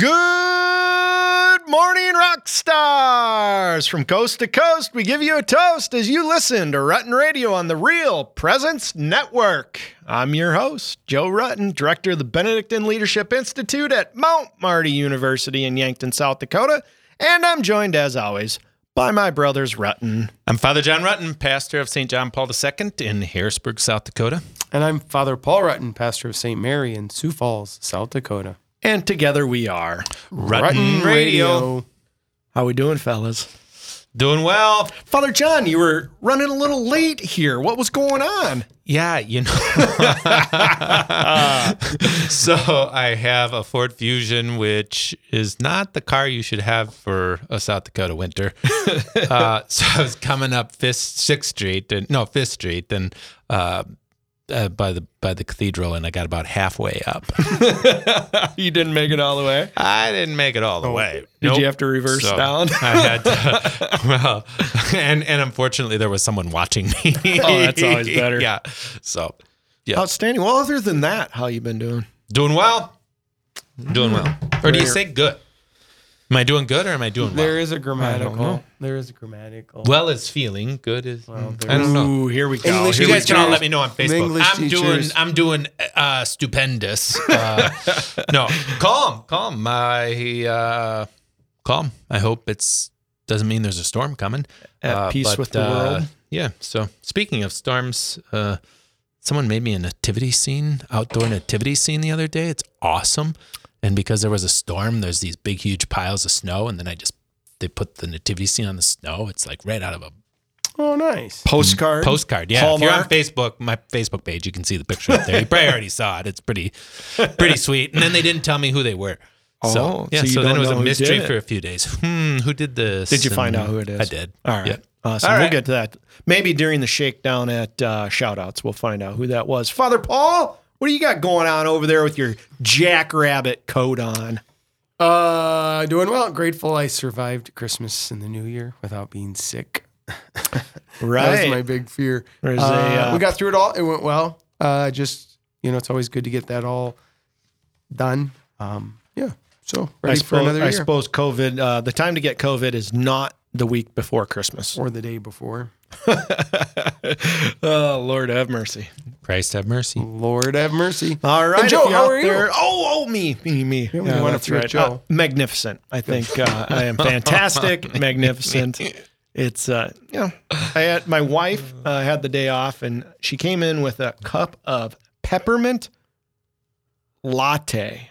Good morning, rock stars! From coast to coast, we give you a toast as you listen to Rutten Radio on the Real Presence Network. I'm your host, Joe Rutten, director of the Benedictine Leadership Institute at Mount Marty University in Yankton, South Dakota, and I'm joined, as always, by my brothers Rutten. I'm Father John Rutten, pastor of St. John Paul II in Harrisburg, South Dakota. And I'm Father Paul Rutten, pastor of St. Mary in Sioux Falls, South Dakota. And together we are Rutten Radio. How we doing, fellas? Doing well. Father John, you were running a little late here. What was going on? Yeah, you know. So I have a Ford Fusion, which is not the car you should have for a South Dakota winter. So I was coming up 5th Street, and by the cathedral, and I got about halfway up. You didn't make it all the way? I didn't make it all the way. Did you have to reverse down? I had to. Well, and unfortunately, there was someone watching me. Oh, that's always better. Yeah. So, yeah. Outstanding. Well, other than that, how you been doing? Doing well. Doing well. Or do you say good? Am I doing good or am I doing well? There is a grammatical. Well is feeling. Good is. Well, I don't know. Ooh, here we go. English you guys teachers. Can all let me know on Facebook. English I'm doing stupendous. No, calm. Calm. I hope it doesn't mean there's a storm coming. At peace with the world. Yeah. So speaking of storms, someone made me a outdoor nativity scene the other day. It's awesome. And because there was a storm, there's these big, huge piles of snow. And then they put the nativity scene on the snow. It's like right out of a... Oh, nice. Postcard, yeah. Hallmark. If you're on Facebook, my Facebook page, you can see the picture up there. You probably already saw it. It's pretty sweet. And then they didn't tell me who they were. So then it was a mystery for a few days. Who did this? Did you find out who it is? I did. All right. Yep. Awesome. All right. We'll get to that. Maybe during the shakedown at Shoutouts, we'll find out who that was. Father Paul? What do you got going on over there with your jackrabbit coat on? Doing well. Grateful I survived Christmas and the New Year without being sick. Right. That was my big fear. We got through it all. It went well. It's always good to get that all done. So ready for another year. I suppose COVID, the time to get COVID is not the week before Christmas. Or the day before. Oh, Lord have mercy. Christ have mercy. Lord have mercy. All right. And Joe, how are you? Me. Yeah, that's right. Joe. Magnificent. I think I am fantastic. Magnificent. It's, my wife had the day off, and she came in with a cup of peppermint latte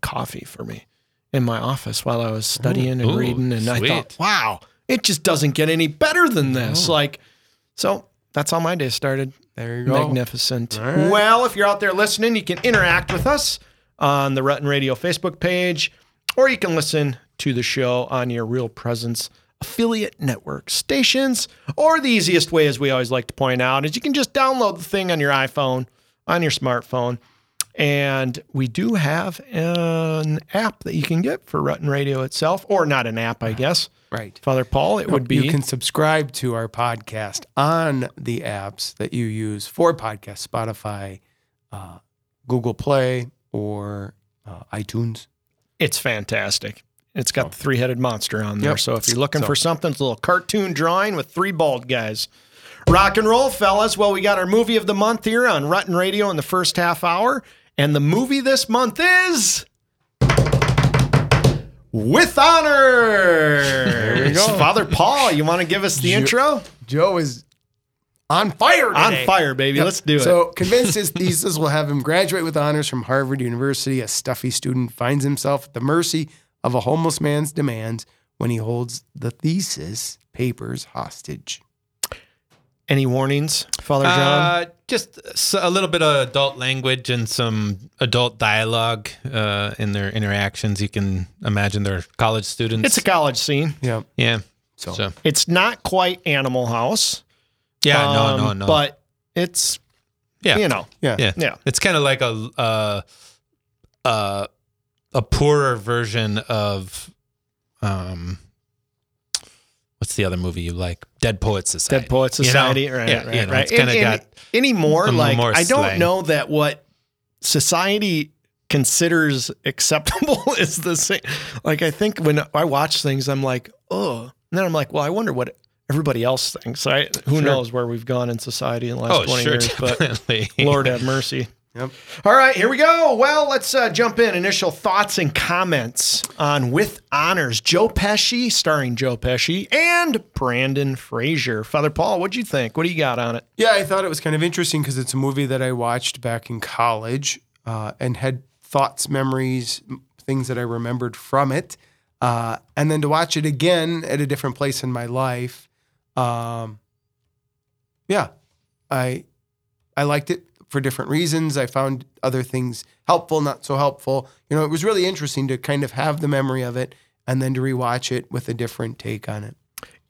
coffee for me in my office while I was studying and reading. And sweet. I thought, wow, it just doesn't get any better than this. Oh. So that's how my day started. There you go. Magnificent. Right. Well, if you're out there listening, you can interact with us on the Rutten Radio Facebook page, or you can listen to the show on your Real Presence affiliate network stations, or the easiest way, as we always like to point out, is you can just download the thing on your iPhone, on your smartphone. And we do have an app that you can get for Rutten Radio itself, or not an app, I guess. Right. Father Paul, you can subscribe to our podcast on the apps that you use for podcasts, Spotify, Google Play, or iTunes. It's fantastic. It's got the three-headed monster on there. Yep. So if you're looking for something, it's a little cartoon drawing with three bald guys. Rock and roll, fellas. Well, we got our movie of the month here on Rutten Radio in the first half hour. And the movie this month is... With Honors. There you go. Father Paul, you want to give us the intro? Joe is on fire today. On fire, baby. Yep. Let's do it. So convinced his thesis will have him graduate with honors from Harvard University, a stuffy student finds himself at the mercy of a homeless man's demands when he holds the thesis papers hostage. Any warnings, Father John? Just a little bit of adult language and some adult dialogue in their interactions. You can imagine they're college students. It's a college scene. Yeah. Yeah. So. It's not quite Animal House. Yeah, no. But it's, Yeah. It's kind of like a poorer version of... What's the other movie you like? Dead Poets Society. Right? Yeah, right. It's kind of got any more. I don't know that what society considers acceptable is the same. Like, I think when I watch things, I'm like, oh, and then I'm like, well, I wonder what everybody else thinks. Who knows where we've gone in society in the last 20 years, definitely. But Lord have mercy. Yep. All right, here we go. Well, let's jump in. Initial thoughts and comments on With Honors. Joe Pesci, starring Joe Pesci and Brendan Fraser. Father Paul, what'd you think? What do you got on it? Yeah, I thought it was kind of interesting because it's a movie that I watched back in college and had thoughts, memories, things that I remembered from it. And then to watch it again at a different place in my life. I liked it. For different reasons, I found other things helpful, not so helpful. You know, it was really interesting to kind of have the memory of it and then to rewatch it with a different take on it.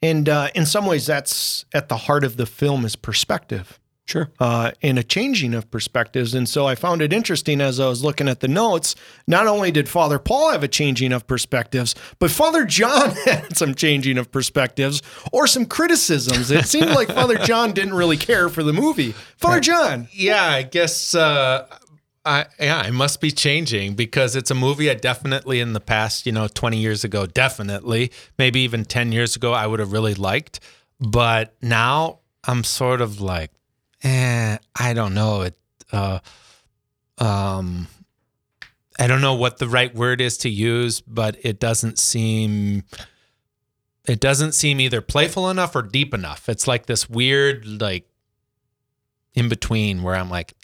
And in some ways, that's at the heart of the film is perspective. Sure. And a changing of perspectives. And so I found it interesting as I was looking at the notes, not only did Father Paul have a changing of perspectives, but Father John had some changing of perspectives or some criticisms. It seemed like Father John didn't really care for the movie. Father John. Yeah, I guess I must be changing because it's a movie I definitely in the past, 20 years ago, definitely, maybe even 10 years ago, I would have really liked. But now I'm sort of like, I don't know it. I don't know what the right word is to use, but it doesn't seem either playful enough or deep enough. It's like this weird, like in between where I'm like,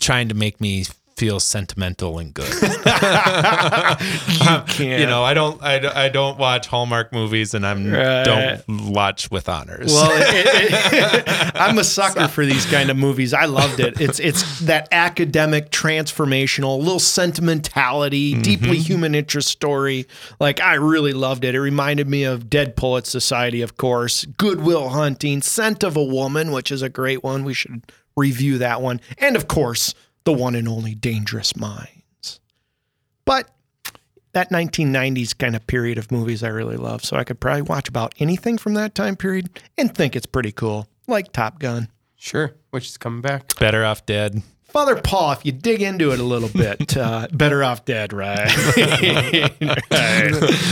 trying to make me feel sentimental and good. I don't watch Hallmark movies and don't watch With Honors. Well, I'm a sucker for these kind of movies. I loved it. It's that academic, transformational, little sentimentality, deeply human interest story. Like, I really loved it. It reminded me of Dead Poets Society, of course, Good Will Hunting, Scent of a Woman, which is a great one. We should review that one. And of course, the one and only Dangerous Minds. But that 1990s kind of period of movies I really love, so I could probably watch about anything from that time period and think it's pretty cool, like Top Gun. Sure, which is coming back. Better Off Dead. Father Paul, if you dig into it a little bit, Better Off Dead, right?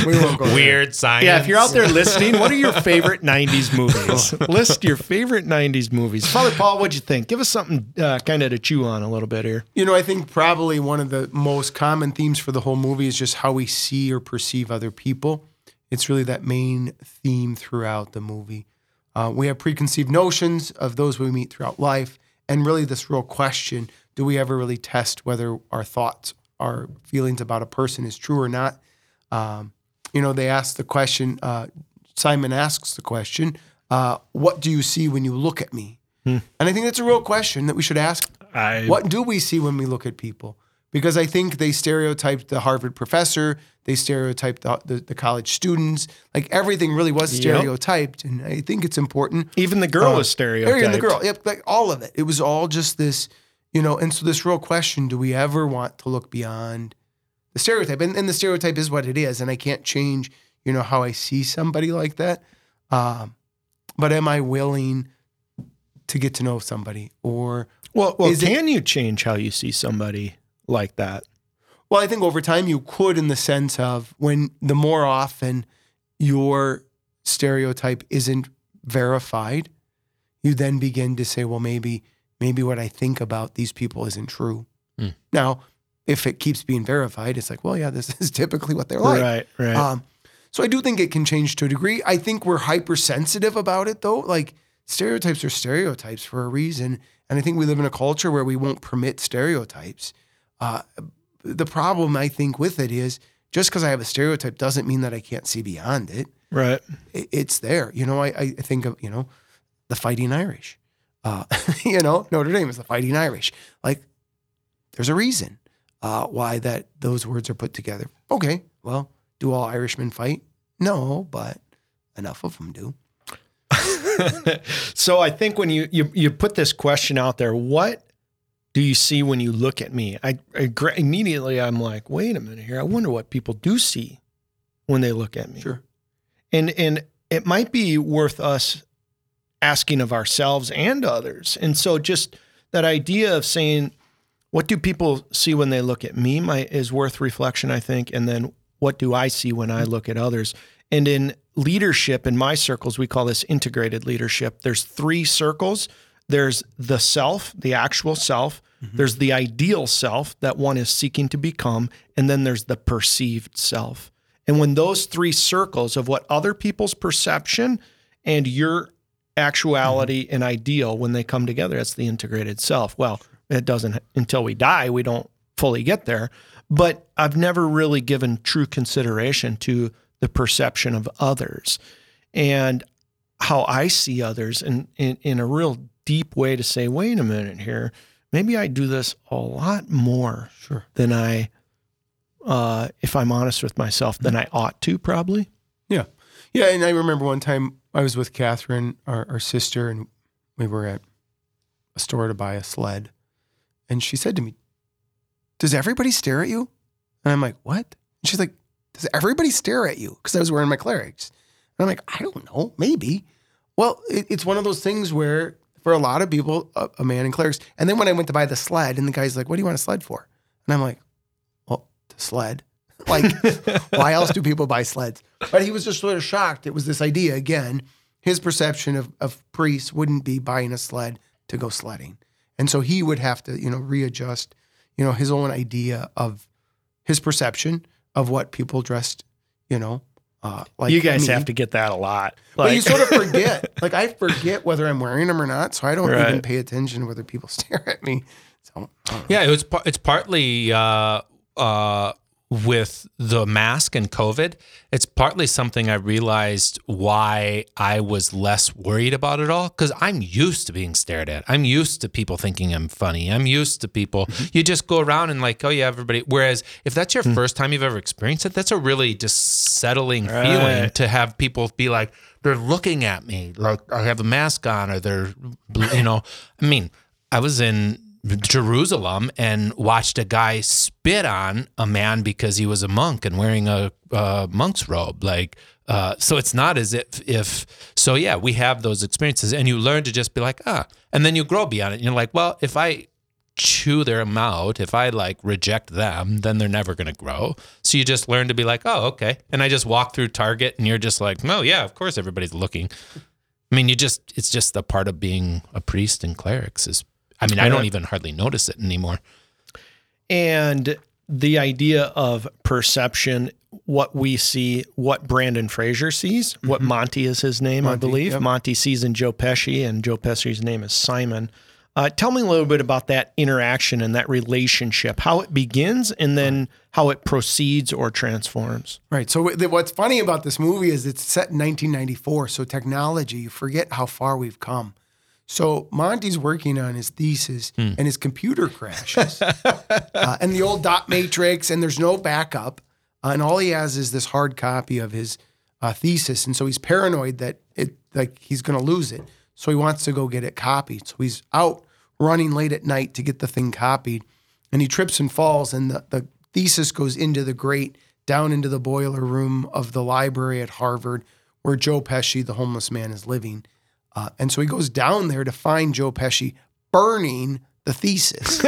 We won't go Weird there. Science. Yeah, if you're out there listening, what are your favorite 90s movies? List your favorite 90s movies. Father Paul, what'd you think? Give us something kind of to chew on a little bit here. I think probably one of the most common themes for the whole movie is just how we see or perceive other people. It's really that main theme throughout the movie. We have preconceived notions of those we meet throughout life. And really this real question, do we ever really test whether our thoughts, our feelings about a person is true or not? They ask the question, Simon asks the question, what do you see when you look at me? And I think that's a real question that we should ask. What do we see when we look at people? Because I think they stereotyped the Harvard professor, they stereotyped the college students. Like, everything really was stereotyped, and I think it's important. Even the girl was stereotyped. Even the girl, like all of it. It was all just this, and so this real question, do we ever want to look beyond the stereotype? And the stereotype is what it is, and I can't change, how I see somebody like that. But am I willing to get to know somebody? Or can you change how you see somebody like that? Well, I think over time you could, in the sense of when the more often your stereotype isn't verified, you then begin to say, well, maybe what I think about these people isn't true. Now, if it keeps being verified, it's like, well, yeah, this is typically what they're like. Right. So I do think it can change to a degree. I think we're hypersensitive about it, though. Like, stereotypes are stereotypes for a reason. And I think we live in a culture where we won't permit stereotypes. The problem, I think, with it is just because I have a stereotype doesn't mean that I can't see beyond it. Right. It's there. I think of, the Fighting Irish. Notre Dame is the Fighting Irish. Like, there's a reason why those words are put together. Okay, well, do all Irishmen fight? No, but enough of them do. So I think when you put this question out there, what do you see when you look at me? Immediately I'm like, wait a minute here. I wonder what people do see when they look at me. Sure. And it might be worth us asking of ourselves and others. And so just that idea of saying, what do people see when they look at me is worth reflection, I think. And then what do I see when I look at others? And in leadership, in my circles, we call this integrated leadership. There's three circles. There's the self, the actual self. Mm-hmm. There's the ideal self that one is seeking to become. And then there's the perceived self. And when those three circles of what other people's perception and your actuality and ideal, when they come together, that's the integrated self. Well, it doesn't, until we die, we don't fully get there. But I've never really given true consideration to the perception of others and how I see others in a real deep way to say, wait a minute here, maybe I do this a lot more than I, if I'm honest with myself, than I ought to probably. Yeah. Yeah. And I remember one time I was with Catherine, our sister, and we were at a store to buy a sled. And she said to me, does everybody stare at you? And I'm like, what? And she's like, does everybody stare at you? Because I was wearing my clerics. And I'm like, I don't know, maybe. Well, it's one of those things where for a lot of people, a man in clerics. And then when I went to buy the sled and the guy's like, what do you want a sled for? And I'm like, well, to sled. Like, why else do people buy sleds? But he was just sort of shocked. It was this idea, again, his perception of priests wouldn't be buying a sled to go sledding. And so he would have to, readjust, his own idea of his perception of what people dressed, like you guys have to get that a lot. Like, but you sort of forget. Like, I forget whether I'm wearing them or not, so I don't even pay attention to whether people stare at me. So, yeah, it's partly with the mask and COVID, it's partly something I realized why I was less worried about it all, because I'm used to being stared at. I'm used to people thinking I'm funny. I'm used to people. You just go around and like, oh yeah, everybody. Whereas if that's your first time you've ever experienced it, that's a really unsettling feeling to have people be like, they're looking at me, like I have a mask on or they're, I mean, I was in Jerusalem and watched a guy spit on a man because he was a monk and wearing a monk's robe. Like, so it's not as if, so yeah, we have those experiences and you learn to just be like, and then you grow beyond it. And you're like, well, if I chew their mouth, if I like reject them, then they're never going to grow. So you just learn to be like, oh, okay. And I just walk through Target and you're just like, no, yeah, of course everybody's looking. I mean, it's just the part of being a priest and clerics is, I mean, I don't even hardly notice it anymore. And the idea of perception, what we see, what Brendan Fraser sees, what Monty is his name, Monty, I believe. Yep. Monty sees in Joe Pesci, and Joe Pesci's name is Simon. Tell me a little bit about that interaction and that relationship, how it begins and then how it proceeds or transforms. Right. So what's funny about this movie is it's set in 1994. So technology, you forget how far we've come. So Monty's working on his thesis and his computer crashes and the old dot matrix and there's no backup. And all he has is this hard copy of his thesis. And so he's paranoid that he's going to lose it. So he wants to go get it copied. So he's out running late at night to get the thing copied and he trips and falls and the thesis goes into the grate down into the boiler room of the library at Harvard where Joe Pesci, the homeless man, is living. And so he goes down there to find Joe Pesci burning the thesis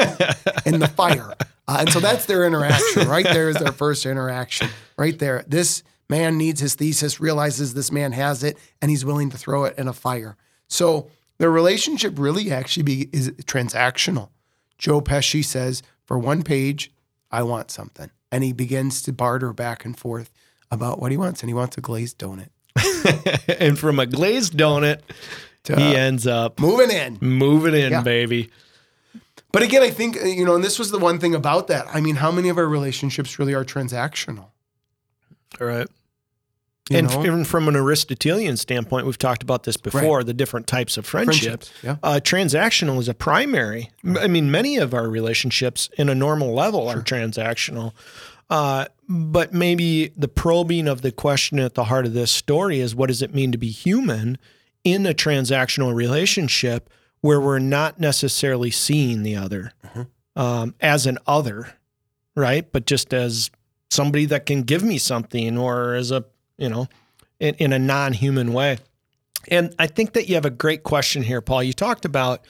in the fire. And so that's their interaction. Right there is their first interaction. Right there. This man needs his thesis, realizes this man has it, and he's willing to throw it in a fire. So their relationship really actually is transactional. Joe Pesci says, for one page, I want something. And he begins to barter back and forth about what he wants. And he wants a glazed donut. And from a glazed donut, he ends up moving in, yeah. Baby. But again, I think, and this was the one thing about that. I mean, how many of our relationships really are transactional? All right. And even from an Aristotelian standpoint, we've talked about this before, the different types of friendships. Yeah. Transactional is a primary. I mean, many of our relationships in a normal level are transactional. But maybe the probing of the question at the heart of this story is what does it mean to be human in a transactional relationship where we're not necessarily seeing the other as an other, right? But just as somebody that can give me something or as a, in a non-human way. And I think that you have a great question here, Paul. You talked about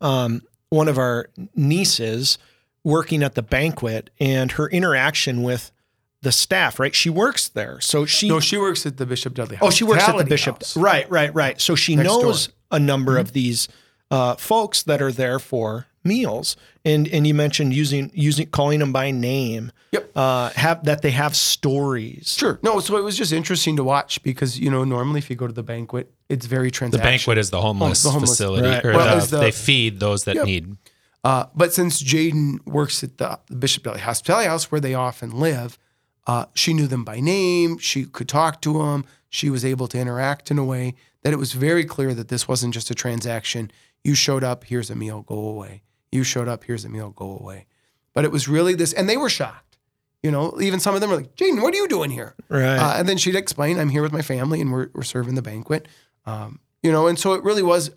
one of our nieces working at the banquet and her interaction with the staff, right? She works there. So she... No, she works at the Bishop Dudley House. Oh, she works at the Bishop... House. Right. So she knows a number of these folks that are there for meals. And you mentioned calling them by name. Yep. That they have stories. Sure. No, so it was just interesting to watch because, you know, normally if you go to the banquet, it's very transactional. The banquet is the homeless facility. Right. They feed those that need... But since Jaden works at the Bishop Valley Hospitality House, where they often live, she knew them by name. She could talk to them. She was able to interact in a way that it was very clear that this wasn't just a transaction. You showed up, here's a meal, go away. You showed up, here's a meal, go away. But it was really this, and they were shocked. You know, even some of them were like, Jaden, what are you doing here? Right. And then she'd explain, I'm here with my family, and we're serving the banquet. You know, and so it really was,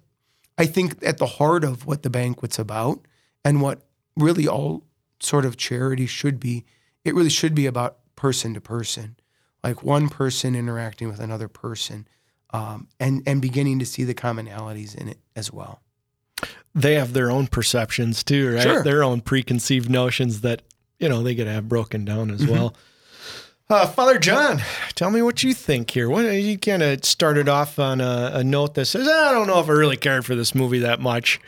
I think, at the heart of what the banquet's about. And what really all sort of charity should be, it really should be about person to person, like one person interacting with another person, and beginning to see the commonalities in it as well. They have their own perceptions too, right? Sure. Their own preconceived notions that, you know, they could have broken down as well. Father John, tell me what you think here. You kind of started off on a note that says, I don't know if I really cared for this movie that much.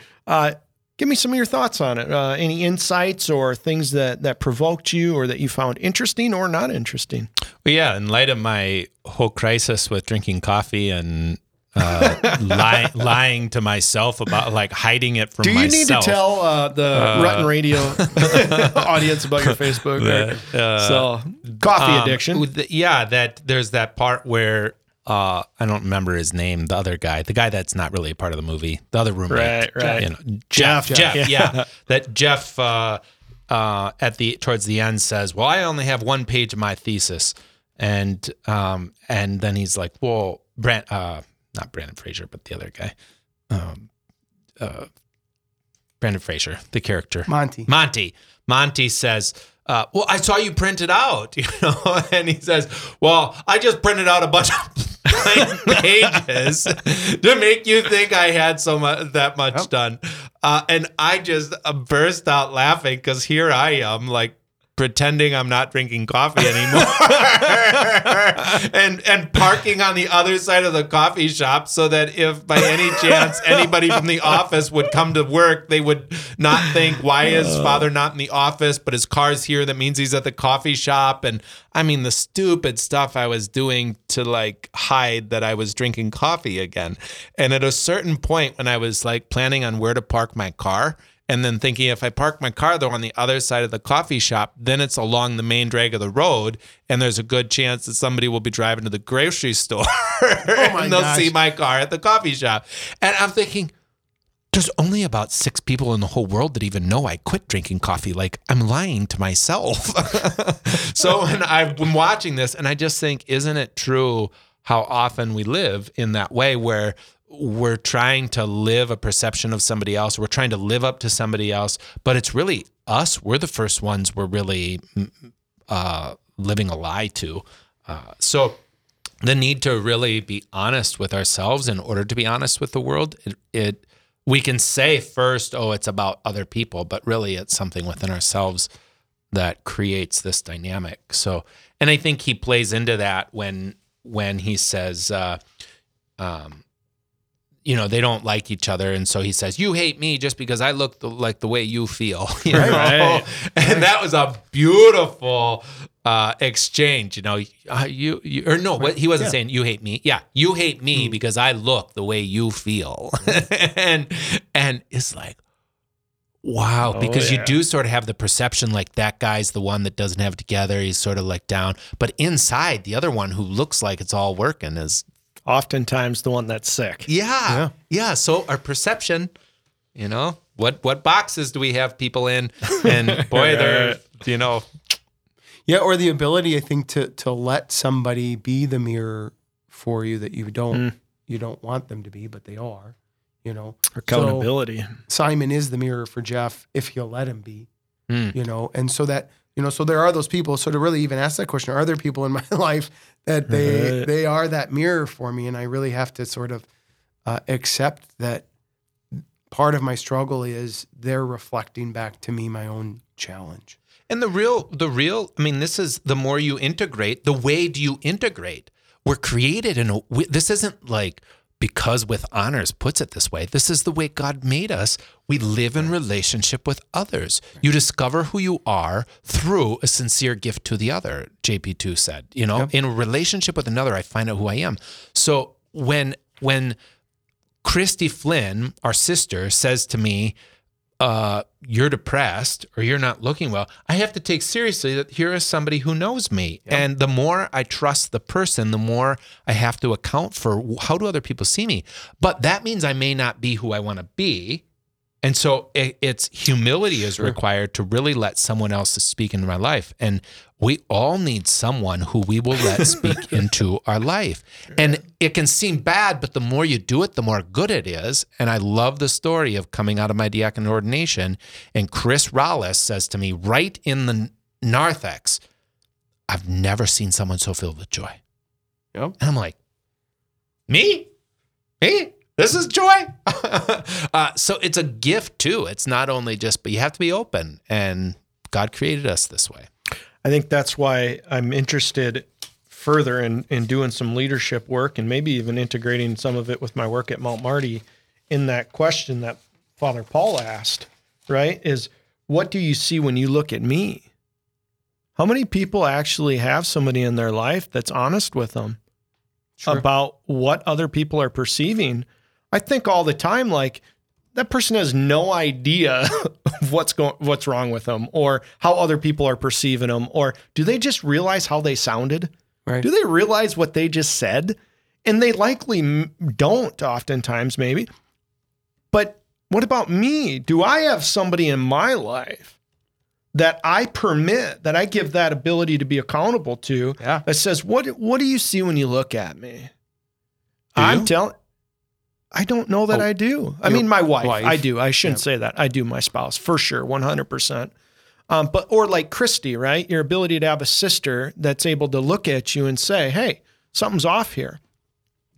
Give me some of your thoughts on it. Any insights or things that provoked you or that you found interesting or not interesting? Well, yeah, in light of my whole crisis with drinking coffee and lying to myself about, like, hiding it from myself. Do you need to tell the Rutten Radio audience about your Facebook? Coffee addiction. That there's that part where... I don't remember his name, the guy that's not really a part of the movie, the other roommate, right. You know, Jeff. Yeah. That Jeff, towards the end says, well, I only have one page of my thesis. And then he's like, well, not Brendan Fraser, but the other guy, Brendan Fraser, the character Monty says, well, I saw you print it out, you know, and he says, well, I just printed out a bunch of pages to make you think I had that much done. And I just burst out laughing because here I am, like, pretending I'm not drinking coffee anymore and parking on the other side of the coffee shop so that if by any chance anybody from the office would come to work, they would not think, why is Father not in the office, but his car's here? That means he's at the coffee shop. And I mean, the stupid stuff I was doing to, like, hide that I was drinking coffee again. And at a certain point when I was, like, planning on where to park my car, and then thinking, if I park my car, though, on the other side of the coffee shop, then it's along the main drag of the road, and there's a good chance that somebody will be driving to the grocery store, and they'll see my car at the coffee shop. And I'm thinking, there's only about 6 people in the whole world that even know I quit drinking coffee. Like, I'm lying to myself. So when I've been watching this, and I just think, isn't it true how often we live in that way where we're trying to live a perception of somebody else. We're trying to live up to somebody else, but it's really us. We're the first ones we're really living a lie to. So the need to really be honest with ourselves in order to be honest with the world, we can say first, oh, it's about other people, but really it's something within ourselves that creates this dynamic. So, and I think he plays into that when he says, you know, they don't like each other. And so he says, you hate me just because I look like the way you feel. You know? Right. And that was a beautiful exchange. You know, he wasn't saying you hate me. Yeah, you hate me because I look the way you feel. and it's like, wow, because you do sort of have the perception like that guy's the one that doesn't have it together. He's sort of like down. But inside, the other one who looks like it's all working is oftentimes the one that's sick. Yeah. So our perception, you know, what boxes do we have people in? And boy, they're, you know. Yeah, or the ability, I think, to let somebody be the mirror for you that you don't want them to be, but they are, you know. Accountability. So Simon is the mirror for Jeff if you'll let him be, you know. And so that, you know, so there are those people. So to really even ask that question, are there people in my life that they are that mirror for me? And I really have to sort of accept that part of my struggle is they're reflecting back to me my own challenge. And the real, I mean, this is the more you integrate, the way do you integrate? We're created in a, this isn't like because With Honors puts it this way. This is the way God made us. We live in relationship with others. You discover who you are through a sincere gift to the other, JP2 said. You know, in a relationship with another, I find out who I am. So when Christy Flynn, our sister, says to me, you're depressed or you're not looking well, I have to take seriously that here is somebody who knows me. Yep. And the more I trust the person, the more I have to account for how do other people see me. But that means I may not be who I want to be. And so it's humility is required to really let someone else speak into my life. And we all need someone who we will let speak into our life. And it can seem bad, but the more you do it, the more good it is. And I love the story of coming out of my diaconal ordination. And Chris Rollis says to me right in the narthex, I've never seen someone so filled with joy. Yep. And I'm like, me? This is joy. So it's a gift too. It's not only just, but you have to be open, and God created us this way. I think that's why I'm interested further in doing some leadership work and maybe even integrating some of it with my work at Mount Marty in that question that Father Paul asked, right? Is what do you see when you look at me? How many people actually have somebody in their life that's honest with them about what other people are perceiving? I think all the time, like, that person has no idea of what's wrong with them or how other people are perceiving them, or do they just realize how they sounded? Right. Do they realize what they just said? And they likely don't oftentimes, maybe. But what about me? Do I have somebody in my life that I permit, that I give that ability to be accountable to, that says, what do you see when you look at me? I don't know that I do. I mean, my wife, I do. I shouldn't say that. I do my spouse for sure, 100%. But, or like Christy, right? Your ability to have a sister that's able to look at you and say, hey, something's off here.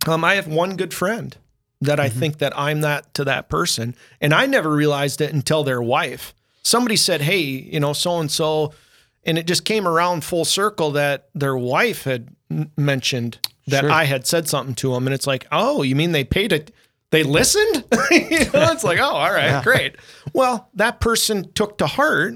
I have one good friend that I think that I'm that to that person. And I never realized it until their wife. Somebody said, hey, you know, so-and-so. And it just came around full circle that their wife had mentioned that I had said something to them. And it's like, oh, you mean they paid it? They listened? You know, it's like, oh, all right, great. Well, that person took to heart.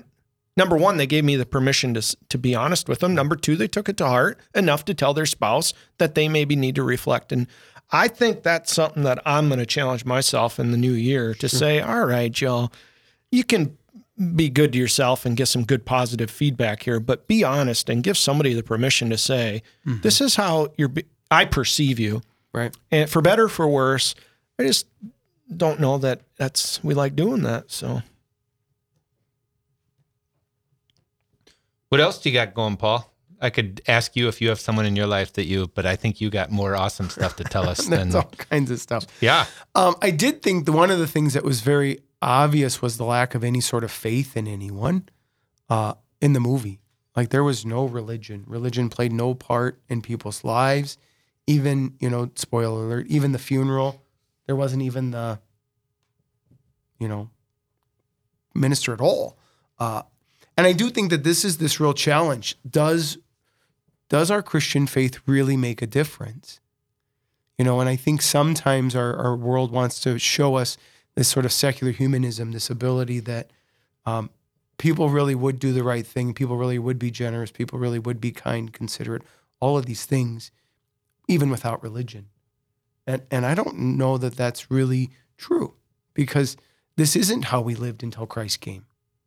Number one, they gave me the permission to be honest with them. Number two, they took it to heart enough to tell their spouse that they maybe need to reflect. And I think that's something that I'm going to challenge myself in the new year to say, all right, y'all, you can be good to yourself and get some good positive feedback here, but be honest and give somebody the permission to say, this is how I perceive you. Right. And for better, for worse, I just don't know that we like doing that. So what else do you got going, Paul? I could ask you if you have someone in your life but I think you got more awesome stuff to tell us. That's all kinds of stuff. Yeah. I did think one of the things that was very obvious was the lack of any sort of faith in anyone in the movie. Like, there was no religion. Religion played no part in people's lives. Even, you know, spoiler alert, even the funeral, there wasn't even the, you know, minister at all. And I do think that this is this real challenge. Does our Christian faith really make a difference? You know, and I think sometimes our world wants to show us this sort of secular humanism, this ability that people really would do the right thing, people really would be generous, people really would be kind, considerate, all of these things, even without religion. And I don't know that that's really true, because this isn't how we lived until Christ came.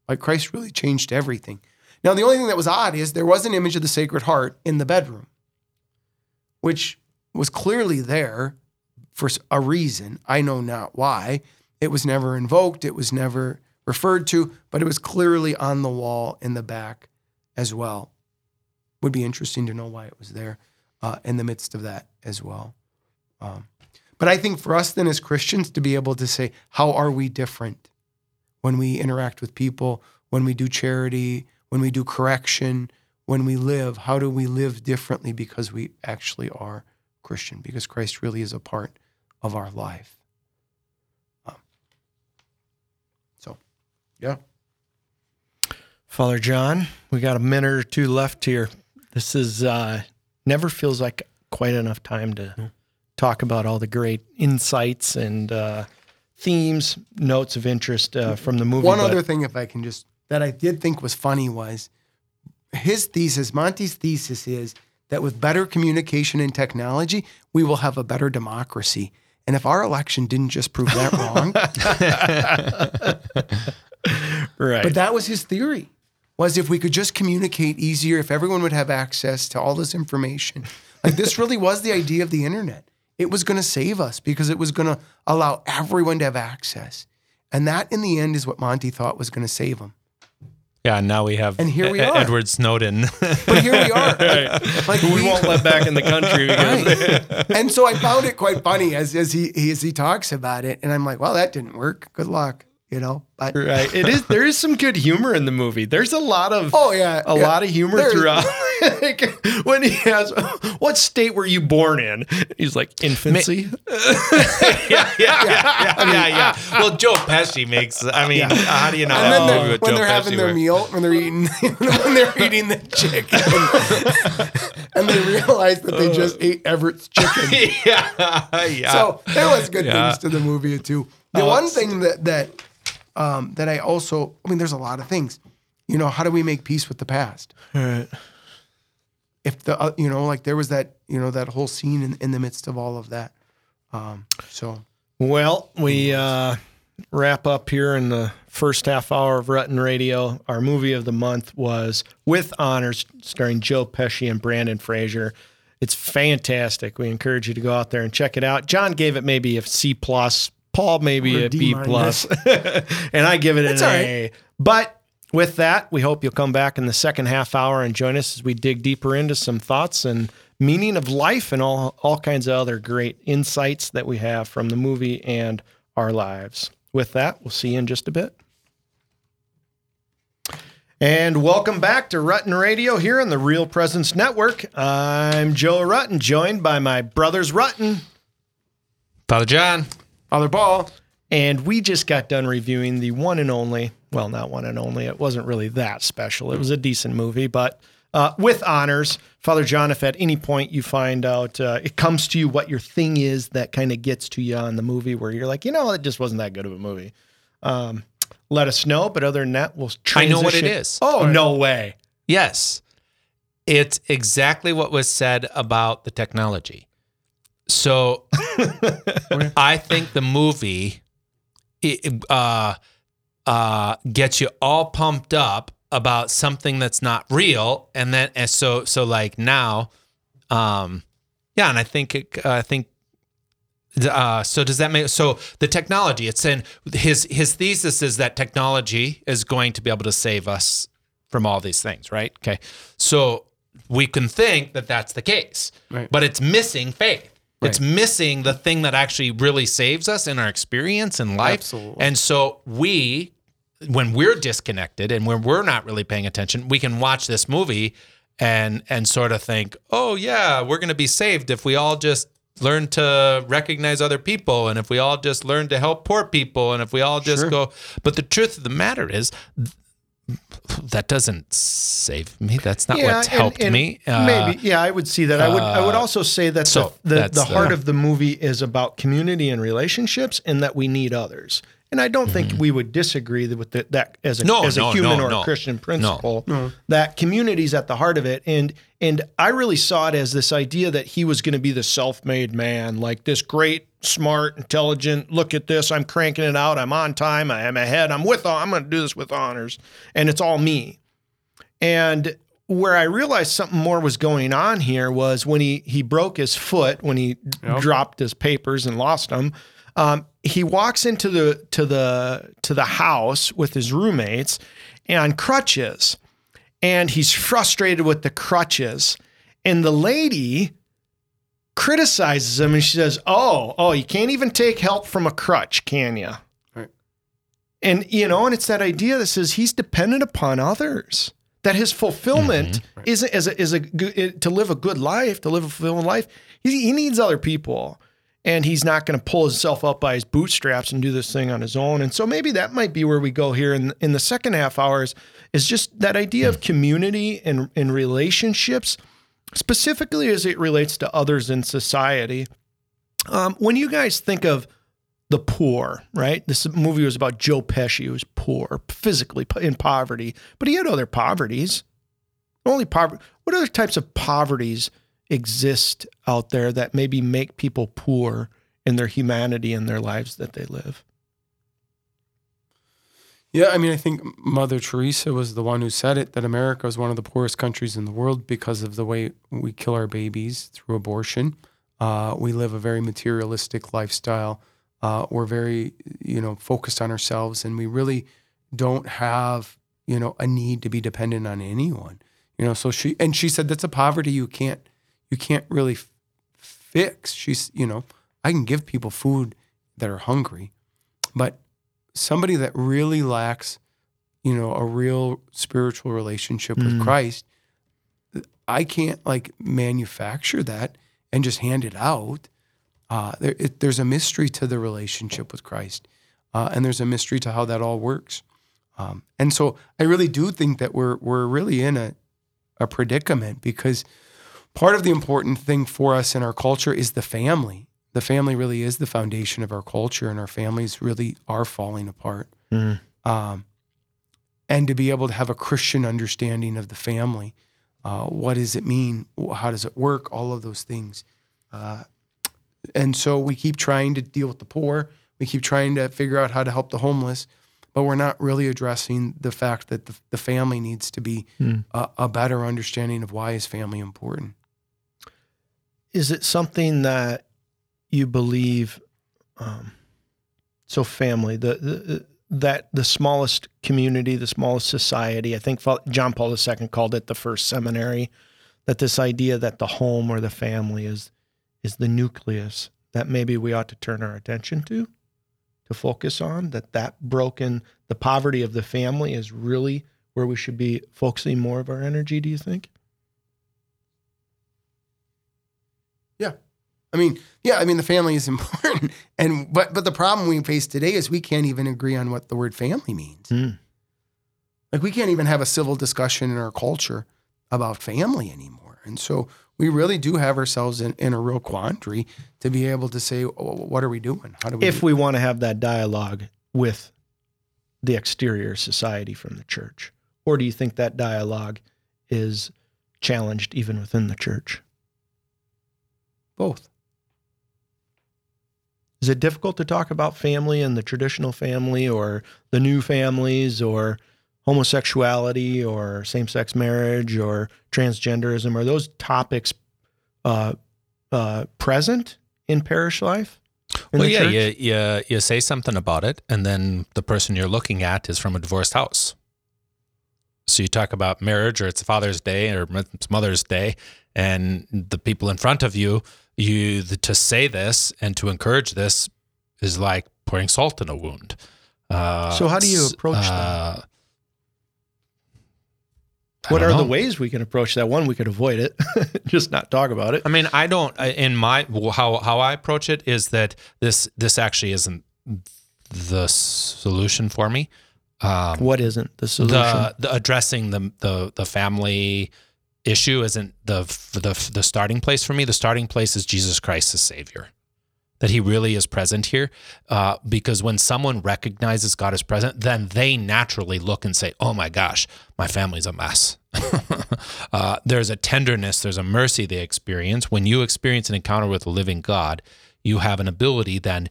Like, Christ really changed everything. Now, the only thing that was odd is there was an image of the Sacred Heart in the bedroom, which was clearly there for a reason. I know not why. It was never invoked. It was never referred to, but it was clearly on the wall in the back as well. Would be interesting to know why it was there in the midst of that as well. But I think for us then as Christians to be able to say, how are we different when we interact with people, when we do charity, when we do correction, when we live? How do we live differently because we actually are Christian, because Christ really is a part of our life? Yeah. Father John, we got a minute or two left here. This is never feels like quite enough time to talk about all the great insights and themes, notes of interest from the movie. One other thing, if I can just, that I did think was funny was his thesis, Monty's thesis is that with better communication and technology, we will have a better democracy. And if our election didn't just prove that wrong. Right. But that was his theory, was if we could just communicate easier, if everyone would have access to all this information. Like this really was the idea of the internet. It was going to save us because it was going to allow everyone to have access. And that in the end is what Monty thought was going to save him. Yeah, now we have Edward Snowden. But here we are. Right. Like we won't let back in the country. Right. And so I found it quite funny as he talks about it. And I'm like, well, that didn't work. Good luck. You know? But right. It is, there is some good humor in the movie. There's a lot of lot of humor throughout. Like when he asks, what state were you born in? He's like, infancy. Well, Joe Pesci makes, how do you not have a movie with Joe Pesci? When they're having their meal, when they're eating the chicken, and they realize that they just ate Everett's chicken. So there was good things to the movie too. The one thing that I also, there's a lot of things. You know, how do we make peace with the past? All right. If the, there was that, that whole scene in the midst of all of that. Well, we wrap up here in the first half hour of Rutten Radio. Our movie of the month was With Honors, starring Joe Pesci and Brendan Fraser. It's fantastic. We encourage you to go out there and check it out. John gave it maybe a C+, Paul maybe a B+, and I give it an A. But with that, we hope you'll come back in the second half hour and join us as we dig deeper into some thoughts and meaning of life and all kinds of other great insights that we have from the movie and our lives. With that, we'll see you in just a bit. And welcome back to Rutten Radio here on the Real Presence Network. I'm Joe Rutten, joined by my brothers Rutten, Father John, Father Paul, and we just got done reviewing the one and only, well, not one and only, it wasn't really that special. It was a decent movie, but With Honors. Father John, if at any point you find out, it comes to you what your thing is that kind of gets to you on the movie where you're like, it just wasn't that good of a movie. Let us know, but other than that, we'll transition. I know what it is. Oh, no way. Yes. It's exactly what was said about the technology. So I think the movie gets you all pumped up about something that's not real, and then and I think does that make so the technology? It's in his thesis is that technology is going to be able to save us from all these things, right? Okay, so we can think that that's the case, right. But it's missing faith. Right. It's missing the thing that actually really saves us in our experience in life. Absolutely. And so when we're disconnected and when we're not really paying attention, we can watch this movie and sort of think, oh yeah, we're going to be saved if we all just learn to recognize other people and if we all just learn to help poor people and if we all just go. But the truth of the matter is that doesn't save me. That's not what's helped me. Maybe, I would see that. I would also say that the heart of the movie is about community and relationships, and that we need others. And I don't think we would disagree with that as a human or Christian principle. No. That community's at the heart of it, and I really saw it as this idea that he was going to be the self-made man, like this great, smart, intelligent. Look at this! I'm cranking it out. I'm on time. I am ahead. I'm going to do this with honors, and it's all me. And where I realized something more was going on here was when he broke his foot when he dropped his papers and lost them. He walks into the house with his roommates on crutches, and he's frustrated with the crutches. And the lady criticizes him, and she says, "Oh, you can't even take help from a crutch, can you?" Right. And and it's that idea that says he's dependent upon others. That his fulfillment to live a fulfilling life. He needs other people. and he's not going to pull himself up by his bootstraps and do this thing on his own. And so maybe that might be where we go here in the second half hours is just that idea of community and relationships, specifically as it relates to others in society. When you guys think of the poor, right? This movie was about Joe Pesci, who was poor, physically in poverty, but he had other poverties. Only poverty. What other types of poverties exist out there that maybe make people poor in their humanity and their lives that they live? Yeah, I mean, I think Mother Teresa was the one who said it, that America is one of the poorest countries in the world because of the way we kill our babies through abortion. We live a very materialistic lifestyle. We're very, focused on ourselves, and we really don't have, a need to be dependent on anyone. So she said, that's a poverty you can't really fix. She's, I can give people food that are hungry, but somebody that really lacks, a real spiritual relationship with Christ, I can't manufacture that and just hand it out. There's a mystery to the relationship with Christ, and there's a mystery to how that all works. And so I really do think that we're really in a predicament, because part of the important thing for us in our culture is the family. The family really is the foundation of our culture, and our families really are falling apart. And to be able to have a Christian understanding of the family, what does it mean? How does it work? All of those things. And so we keep trying to deal with the poor. We keep trying to figure out how to help the homeless, but we're not really addressing the fact that the family needs to be a better understanding of why is family important. Is it something that you believe, so family, that the smallest community, the smallest society, I think John Paul II called it the first seminary, that this idea that the home or the family is the nucleus that maybe we ought to turn our attention to focus on, that broken, the poverty of the family is really where we should be focusing more of our energy, do you think? Yeah. I mean, the family is important. And, but the problem we face today is we can't even agree on what the word family means. We can't even have a civil discussion in our culture about family anymore. And so we really do have ourselves in a real quandary to be able to say, what are we doing? How do we? If we want to have that dialogue with the exterior society from the church, or do you think that dialogue is challenged even within the church? Both. Is it difficult to talk about family and the traditional family or the new families or homosexuality or same-sex marriage or transgenderism? Are those topics present in parish life? Well, yeah, you say something about it, and then the person you're looking at is from a divorced house. So you talk about marriage, or it's Father's Day, or it's Mother's Day, and the people in front of you to say this and to encourage this is like pouring salt in a wound. So how do you approach that? What are the ways we can approach that? One, we could avoid it, just not talk about it. I mean, I don't, in my, how I approach it is that this actually isn't the solution for me. What isn't the solution? The addressing the family issue isn't the starting place for me. The starting place is Jesus Christ as Savior, that he really is present here. Because when someone recognizes God is present, then they naturally look and say, oh my gosh, my family's a mess. There's a tenderness, there's a mercy they experience. When you experience an encounter with a living God, you have an ability then.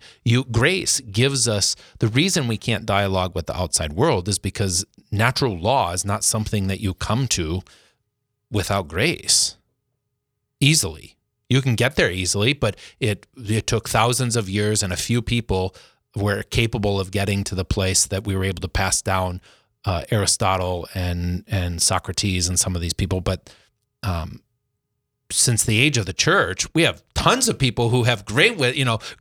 Grace gives us, the reason we can't dialogue with the outside world is because natural law is not something that you come to without grace easily. You can get there easily, but it took thousands of years, and a few people were capable of getting to the place that we were able to pass down Aristotle and Socrates and some of these people. But since the age of the church, we have tons of people who have great,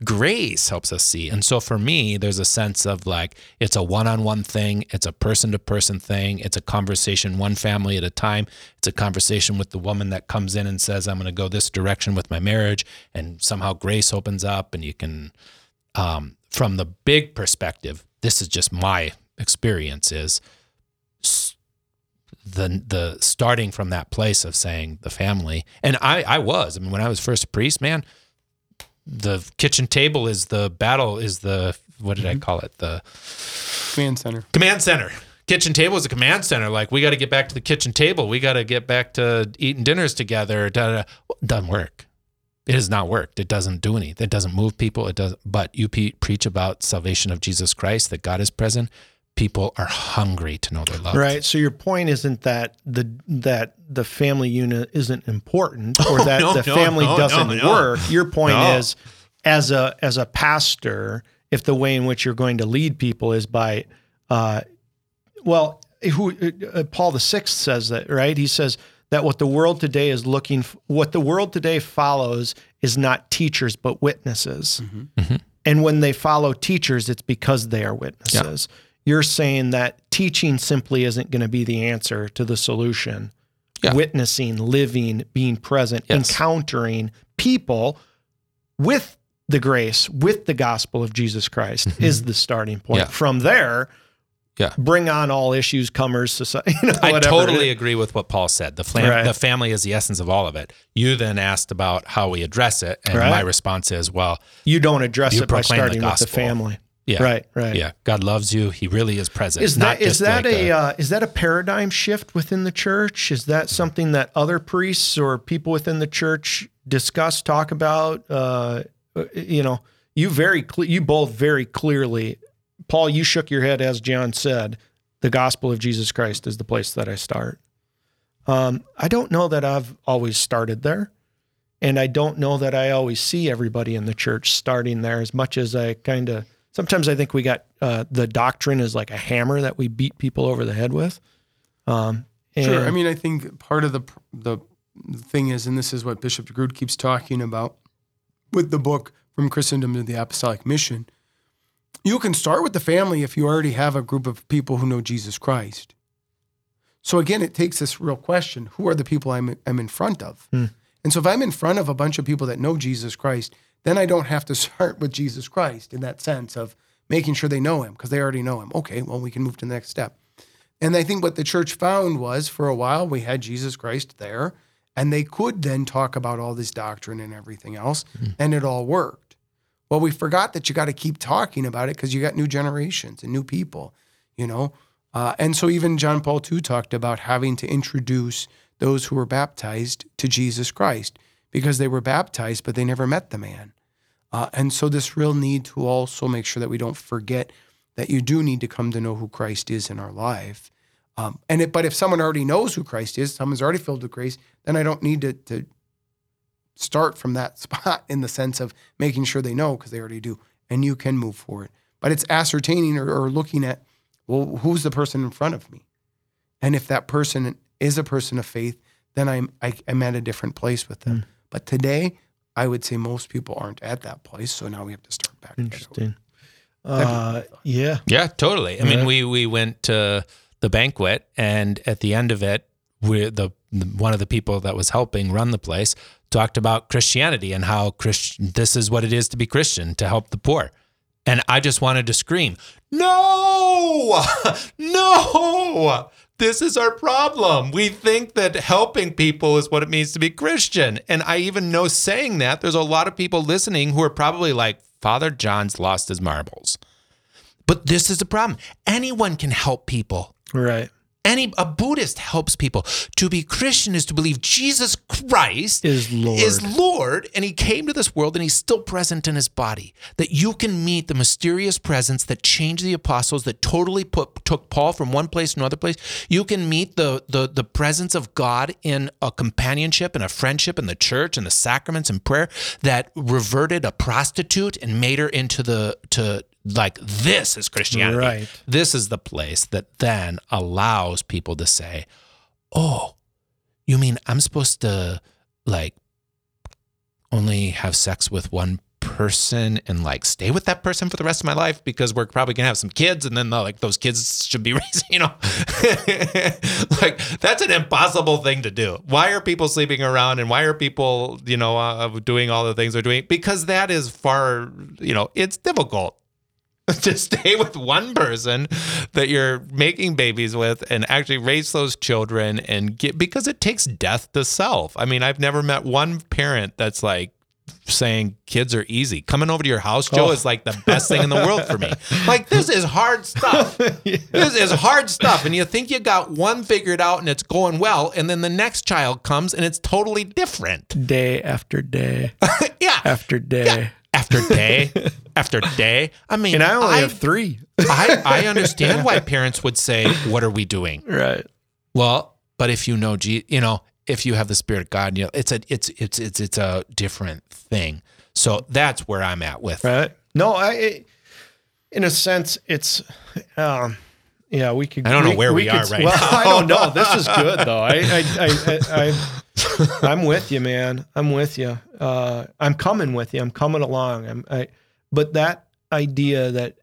grace helps us see. And so for me, there's a sense of like, it's a one-on-one thing. It's a person-to-person thing. It's a conversation, one family at a time. It's a conversation with the woman that comes in and says, I'm going to go this direction with my marriage. And somehow grace opens up, and you can, from the big perspective, this is just my experience, is the starting from that place of saying the family. And I mean, when I was first a priest, man, the kitchen table is the battle, is the, what did I call it? The command center. Command center. Kitchen table is a command center. Like, we got to get back to the kitchen table. We got to get back to eating dinners together. Doesn't work. It has not worked. It doesn't do anything. It doesn't move people. It doesn't. But you preach about salvation of Jesus Christ, that God is present. People are hungry to know their love. Right. So your point isn't that the family unit isn't important, or that the family doesn't work. Your point is, as a pastor, if the way in which you're going to lead people is by, Paul VI says that, right? He says that what the world today is looking for, what the world today follows is not teachers but witnesses. Mm-hmm. Mm-hmm. And when they follow teachers, it's because they are witnesses. Yeah. You're saying that teaching simply isn't going to be the answer to the solution. Yeah. Witnessing, living, being present, encountering people with the grace, with the gospel of Jesus Christ is the starting point. Yeah. From there, bring on all issues, comers, society. I totally agree with what Paul said. The family is the essence of all of it. You then asked about how we address it, and my response is, well, you don't address it by starting with the family. Yeah. Right. Right. Yeah. God loves you. He really is present. Is that a paradigm shift within the church? Is that something that other priests or people within the church discuss, talk about? You both very clearly, Paul, you shook your head as John said, the gospel of Jesus Christ is the place that I start. I don't know that I've always started there. And I don't know that I always see everybody in the church starting there as much as I kind of. Sometimes I think we got the doctrine is like a hammer that we beat people over the head with. Sure. I mean, I think part of the thing is, and this is what Bishop DeGroote keeps talking about with the book From Christendom to the Apostolic Mission, you can start with the family if you already have a group of people who know Jesus Christ. So again, it takes this real question, who are the people I'm in front of? Hmm. And so if I'm in front of a bunch of people that know Jesus Christ, then I don't have to start with Jesus Christ in that sense of making sure they know him because they already know him. Okay, well, we can move to the next step. And I think what the church found was for a while we had Jesus Christ there, and they could then talk about all this doctrine and everything else, and it all worked. Well, we forgot that you got to keep talking about it because you got new generations and new people, And so even John Paul II talked about having to introduce those who were baptized to Jesus Christ because they were baptized, but they never met the man. And so this real need to also make sure that we don't forget that you do need to come to know who Christ is in our life. But if someone already knows who Christ is, someone's already filled with grace, then I don't need to start from that spot in the sense of making sure they know because they already do, and you can move forward. But it's ascertaining or looking at, well, who's the person in front of me? And if that person is a person of faith, then I'm at a different place with them. Mm. But today, I would say most people aren't at that place, so now we have to start back. Interesting. Yeah. Yeah, totally. I mean, we went to the banquet, and at the end of it, one of the people that was helping run the place talked about Christianity and how this is what it is to be Christian, to help the poor. And I just wanted to scream, no, no. This is our problem. We think that helping people is what it means to be Christian. And I even know saying that, there's a lot of people listening who are probably like, Father John's lost his marbles. But this is the problem. Anyone can help people. Right. A Buddhist helps people. To be Christian is to believe Jesus Christ is Lord, and he came to this world, and he's still present in his body. That you can meet the mysterious presence that changed the apostles, that totally took Paul from one place to another place. You can meet the presence of God in a companionship and a friendship in the church and the sacraments and prayer that reverted a prostitute and made her into this is Christianity. Right. This is the place that then allows people to say, oh, you mean I'm supposed to like only have sex with one person and like stay with that person for the rest of my life because we're probably gonna have some kids and then like those kids should be raised, you know, like that's an impossible thing to do. Why are people sleeping around and why are people, you know, doing all the things they're doing? Because that is far, you know, it's difficult to stay with one person that you're making babies with and actually raise those children and get, because it takes death to self. I mean, I've never met one parent that's like, saying kids are easy. Coming over to your house, Joe, is like the best thing in the world for me. Like, this is hard stuff. Yeah. This is hard stuff. And you think you got one figured out and it's going well. And then the next child comes and it's totally different. Day after day. Yeah. After day. Yeah. After day. After day. I mean, and I only have three. I understand why parents would say, what are we doing? Right. Well, but if you know, you know, if you have the Spirit of God, you know, it's a different thing. So that's where I'm at with right. No, in a sense, it's yeah. We could. I don't know where we are right now. I don't know. This is good though. I'm with you, man. I'm with you. I'm coming with you. I'm coming along. But that idea that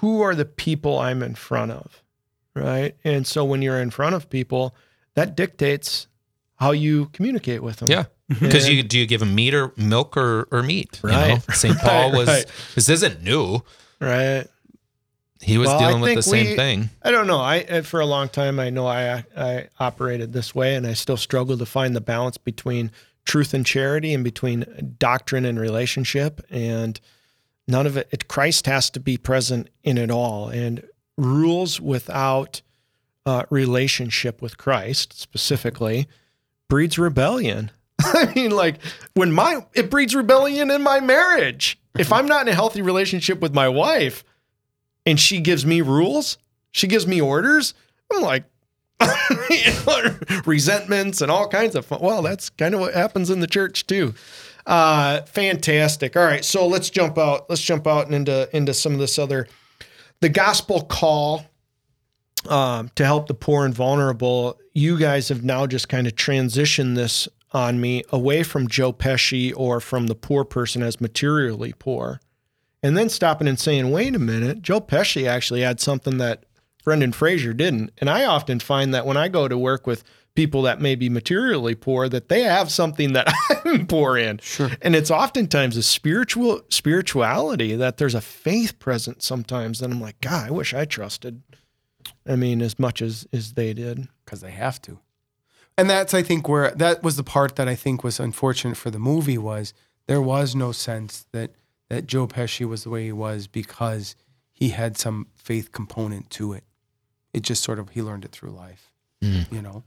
who are the people I'm in front of? Right. And so when you're in front of people, that dictates how you communicate with them. Yeah. Because do you give them meat or milk or meat? Right. You know? St. Paul was, this isn't new. Right. He was dealing with the same thing. I don't know. For a long time, I know I operated this way and I still struggle to find the balance between truth and charity and between doctrine and relationship. And none of it, Christ has to be present in it all. And rules without relationship with Christ specifically breeds rebellion. I mean, like it breeds rebellion in my marriage. If I'm not in a healthy relationship with my wife and she gives me rules, she gives me orders, I'm like resentments and all kinds of fun. Well, that's kind of what happens in the church too. Fantastic. All right. So let's jump out. And into some of this other. The gospel call to help the poor and vulnerable, you guys have now just kind of transitioned this on me away from Joe Pesci or from the poor person as materially poor. And then stopping and saying, wait a minute, Joe Pesci actually had something that Brendan Fraser didn't. And I often find that when I go to work with people that may be materially poor, that they have something that I'm poor in. Sure. And it's oftentimes a spirituality that there's a faith present sometimes. And I'm like, God, I wish I trusted. I mean, as much as they did. Because they have to. And that's, I think, where that was the part that I think was unfortunate for the movie was there was no sense that Joe Pesci was the way he was because he had some faith component to it. It just sort of, he learned it through life, you know?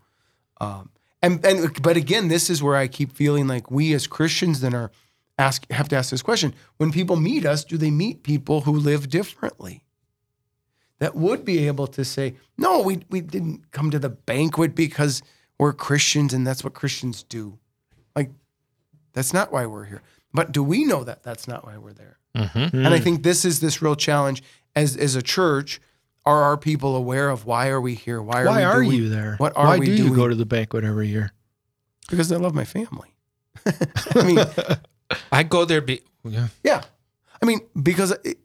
But again, this is where I keep feeling like we as Christians then have to ask this question. When people meet us, do they meet people who live differently? That would be able to say, no, we didn't come to the banquet because we're Christians and that's what Christians do. Like, that's not why we're here. But do we know that that's not why we're there? Mm-hmm. And I think this is this real challenge as a church. Are our people aware of why are we here? Why are you there? What are we doing? Why do you go to the banquet every year? Because I love my family. I mean, I go there. Yeah. I mean, because it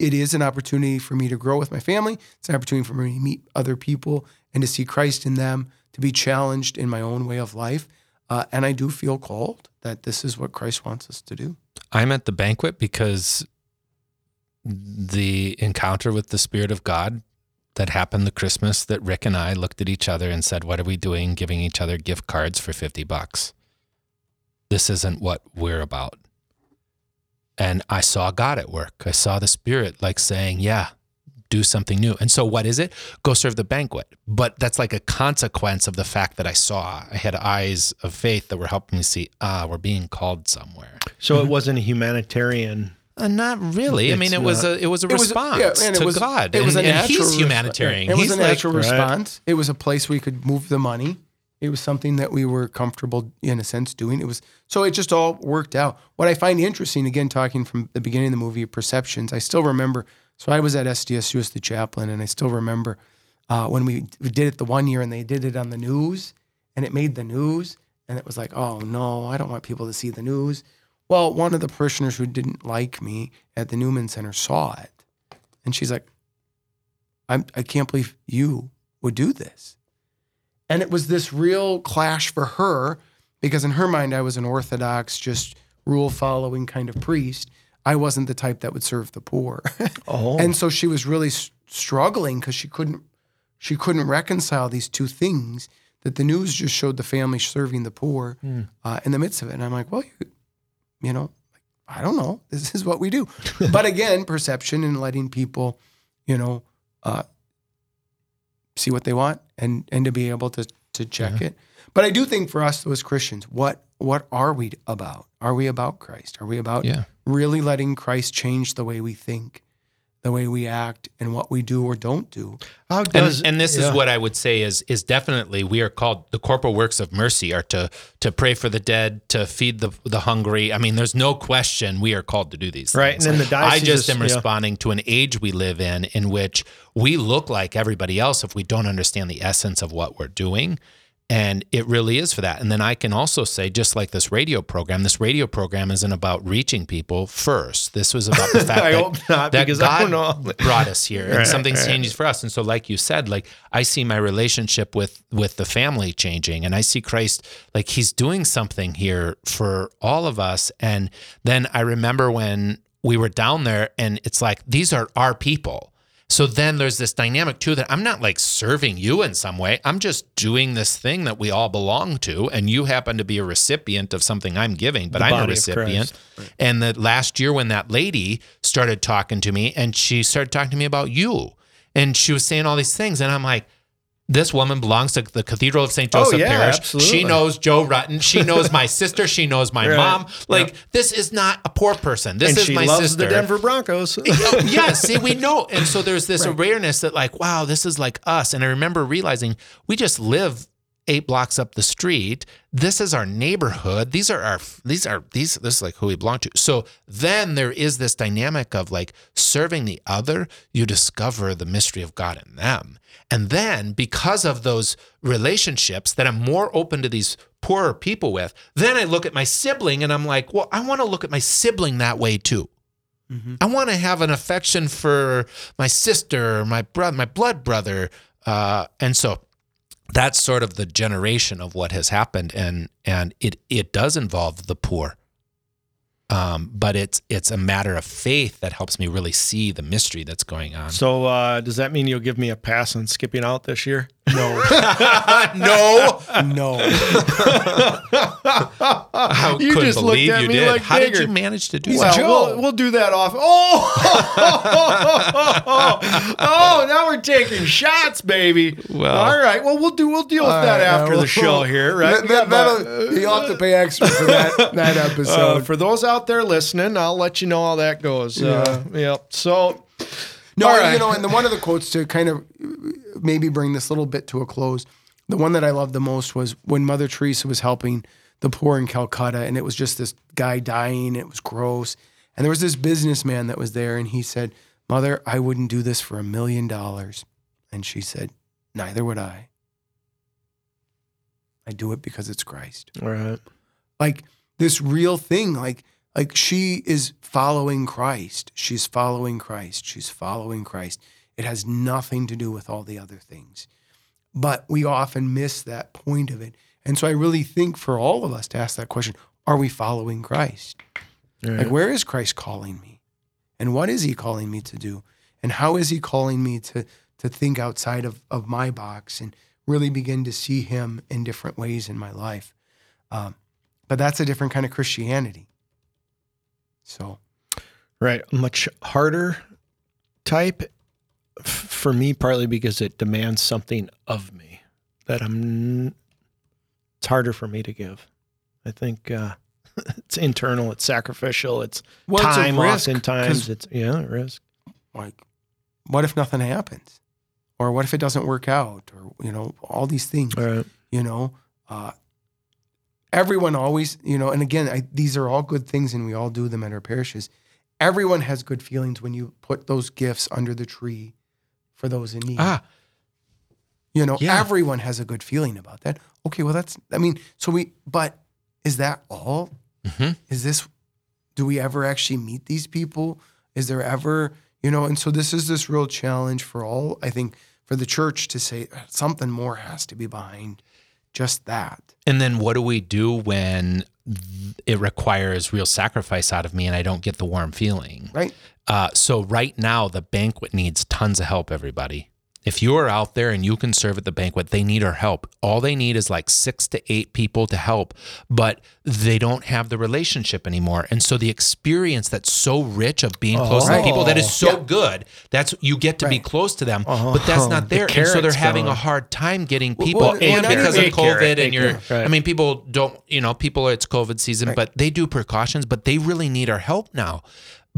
is an opportunity for me to grow with my family. It's an opportunity for me to meet other people and to see Christ in them, to be challenged in my own way of life. And I do feel called that this is what Christ wants us to do. I'm at the banquet because the encounter with the Spirit of God that happened the Christmas that Rick and I looked at each other and said, what are we doing? Giving each other gift cards for $50. This isn't what we're about. And I saw God at work. I saw the Spirit like saying, yeah, do something new. And so what is it? Go serve the banquet. But that's like a consequence of the fact that I saw. I had eyes of faith that were helping me see, we're being called somewhere. So it wasn't a humanitarian... Not really. I mean, it was a response to God. It was a natural response. He's humanitarian. It was a natural response. It was a place we could move the money. It was something that we were comfortable, in a sense, doing. So it just all worked out. What I find interesting, again, talking from the beginning of the movie, perceptions, I still remember. So I was at SDSU as the chaplain, and I still remember when we did it the one year, and they did it on the news, and it made the news. And it was like, oh, no, I don't want people to see the news. Well, one of the parishioners who didn't like me at the Newman Center saw it. And she's like, I can't believe you would do this. And it was this real clash for her, because in her mind, I was an Orthodox, just rule-following kind of priest. I wasn't the type that would serve the poor. Oh. And so she was really struggling because she couldn't reconcile these two things, that the news just showed the family serving the poor in the midst of it. And I'm like, well, you know, I don't know. This is what we do. But again, perception and letting people, you know, see what they want and to be able to check it. But I do think for us as Christians, what are we about? Are we about Christ? Are we about really letting Christ change the way we think, the way we act, and what we do or don't do? And this is what I would say is definitely we are called, the corporal works of mercy are to pray for the dead, to feed the hungry. I mean, there's no question we are called to do these things. Right, and then the diocese, I just am responding to an age we live in which we look like everybody else if we don't understand the essence of what we're doing. And it really is for that. And then I can also say, just like this radio program isn't about reaching people first. This was about the fact that God brought us here and something's changing for us. And so like you said, like I see my relationship with the family changing, and I see Christ, like he's doing something here for all of us. And then I remember when we were down there and it's like, these are our people. So then there's this dynamic too that I'm not like serving you in some way. I'm just doing this thing that we all belong to. And you happen to be a recipient of something I'm giving, but I'm a recipient. Right. And the last year when that lady started talking to me and she started talking to me about you and she was saying all these things. And I'm like, this woman belongs to the Cathedral of St. Joseph Parish. Absolutely. She knows Joe Rutten. She knows my sister. She knows my mom. Like, this is not a poor person. This is my sister. And she loves the Denver Broncos. See, we know. And so there's this awareness that like, wow, this is like us. And I remember realizing we just live 8 blocks up the street. This is our neighborhood. This is like who we belong to. So then there is this dynamic of like serving the other. You discover the mystery of God in them. And then because of those relationships that I'm more open to these poorer people with, then I look at my sibling and I'm like, well, I want to look at my sibling that way too. Mm-hmm. I want to have an affection for my sister, my brother, my blood brother. And so that's sort of the generation of what has happened. And it does involve the poor. But it's a matter of faith that helps me really see the mystery that's going on. So does that mean you'll give me a pass on skipping out this year? No. No. How you just looked at me did. Like how did you manage to do that? Well, we'll do that off. Oh, now we're taking shots, baby. Well, all right. Well, we'll deal with that after the show here, right? You'll have to pay extra for that episode. For those out there listening, I'll let you know how that goes. So, no, you know, and the one of the quotes to kind of maybe bring this little bit to a close, the one that I loved the most was when Mother Teresa was helping the poor in Calcutta, and it was just this guy dying. It was gross. And there was this businessman that was there, and he said, "Mother, I wouldn't do this for $1 million. And she said, "Neither would I. I do it because it's Christ." Right. Like this real thing, like she is following Christ. She's following Christ. She's following Christ. It has nothing to do with all the other things. But we often miss that point of it. And so I really think for all of us to ask that question, are we following Christ? Yeah. Like, where is Christ calling me? And what is he calling me to do? And how is he calling me to think outside of my box and really begin to see him in different ways in my life? But that's a different kind of Christianity. So, right, much harder type for me, partly because it demands something of me that it's harder for me to give. I think it's internal, it's sacrificial, it's time oftentimes. It's risk. Like, what if nothing happens, or what if it doesn't work out, or you know, all these things. Right. You know, everyone always, you know, and again, these are all good things and we all do them at our parishes. Everyone has good feelings when you put those gifts under the tree for those in need. You know, everyone has a good feeling about that. Okay, well, but is that all? Mm-hmm. Do we ever actually meet these people? Is there ever, and so this is this real challenge for all, I think, for the church to say something more has to be behind just that. And then what do we do when it requires real sacrifice out of me and I don't get the warm feeling? Right. So right now the banquet needs tons of help, everybody. If you are out there and you can serve at the banquet, they need our help. All they need is like 6 to 8 people to help, but they don't have the relationship anymore. And so the experience that's so rich of being close to people, that is so good, that's you get to be close to them, but that's not there. And so they're having a hard time getting people. And because of COVID and people don't, it's COVID season, but they do precautions, but they really need our help now.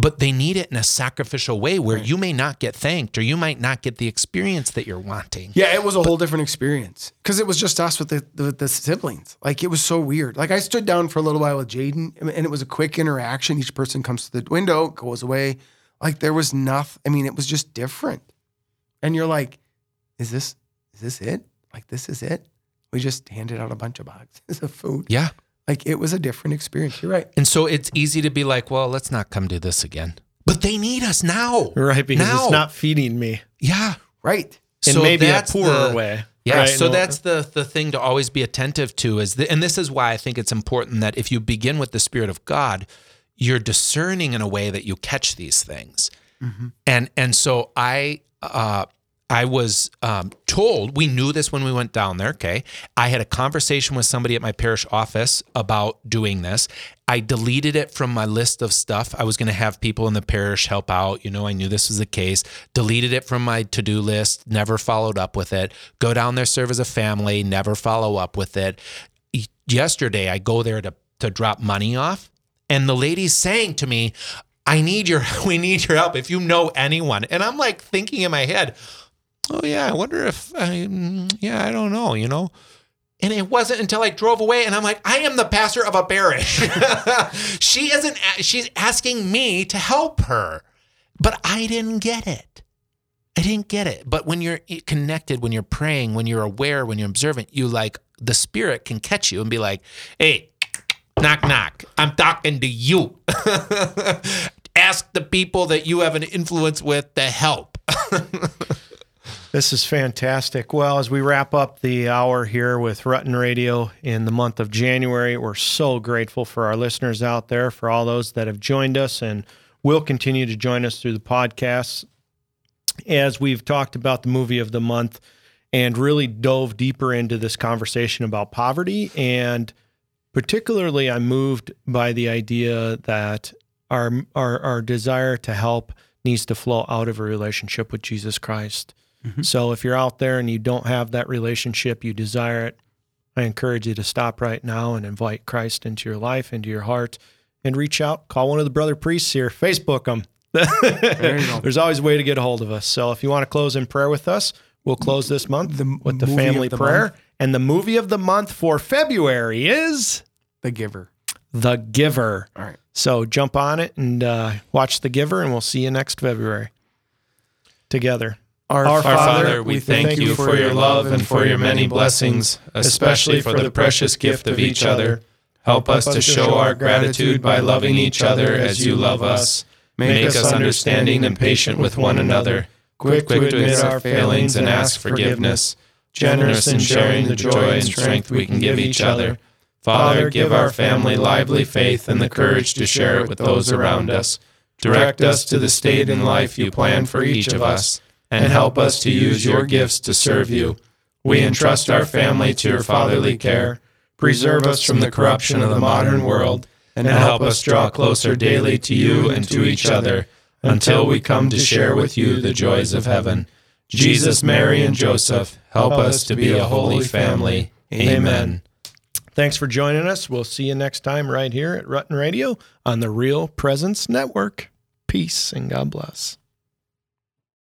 But they need it in a sacrificial way where you may not get thanked or you might not get the experience that you're wanting. Yeah, it was a whole different experience because it was just us with the siblings. Like, it was so weird. Like, I stood down for a little while with Jaden, and it was a quick interaction. Each person comes to the window, goes away. Like, there was nothing. I mean, it was just different. And you're like, is this it? Like, this is it? We just handed out a bunch of boxes of food. Yeah. Like, it was a different experience. You're right. And so it's easy to be like, well, let's not come do this again. But they need us now. Right, because it's not feeding me. Yeah. Right. And so maybe a poorer way. Yeah, right, so that's the thing to always be attentive to. And this is why I think it's important that if you begin with the Spirit of God, you're discerning in a way that you catch these things. Mm-hmm. And so I was told, we knew this when we went down there, okay? I had a conversation with somebody at my parish office about doing this. I deleted it from my list of stuff. I was going to have people in the parish help out. I knew this was the case. Deleted it from my to-do list, never followed up with it. Go down there, serve as a family, never follow up with it. Yesterday, I go there to drop money off, and the lady's saying to me, we need your help if you know anyone. And I'm like thinking in my head, oh, yeah, I wonder if, I don't know, And it wasn't until I drove away and I'm like, I am the pastor of a parish. She's asking me to help her, but I didn't get it. But when you're connected, when you're praying, when you're aware, when you're observant, the Spirit can catch you and be like, hey, knock, knock, I'm talking to you. Ask the people that you have an influence with to help. This is fantastic. Well, as we wrap up the hour here with Rutten Radio in the month of January, we're so grateful for our listeners out there, for all those that have joined us and will continue to join us through the podcast. As we've talked about the movie of the month and really dove deeper into this conversation about poverty, and particularly I'm moved by the idea that our desire to help needs to flow out of a relationship with Jesus Christ. Mm-hmm. So if you're out there and you don't have that relationship, you desire it, I encourage you to stop right now and invite Christ into your life, into your heart, and reach out. Call one of the brother priests here. Facebook them. There you go. There's always a way to get a hold of us. So if you want to close in prayer with us, we'll close this month with the family prayer. Month. And the movie of the month for February is... The Giver. The Giver. All right. So jump on it and watch The Giver, and we'll see you next February together. Our Father, we thank you for your love and for your many blessings, especially for the precious gift of each other. Help us to show our gratitude by loving each other as you love us. Make us understanding and patient with one another, quick to admit our failings and ask forgiveness, generous in sharing the joy and strength we can give each other. Father, give our family lively faith and the courage to share it with those around us. Direct us to the state in life you plan for each of us, and help us to use your gifts to serve you. We entrust our family to your fatherly care. Preserve us from the corruption of the modern world, and help us draw closer daily to you and to each other, until we come to share with you the joys of heaven. Jesus, Mary, and Joseph, help us to be a holy family. Amen. Thanks for joining us. We'll see you next time right here at Rutten Radio on the Real Presence Network. Peace and God bless.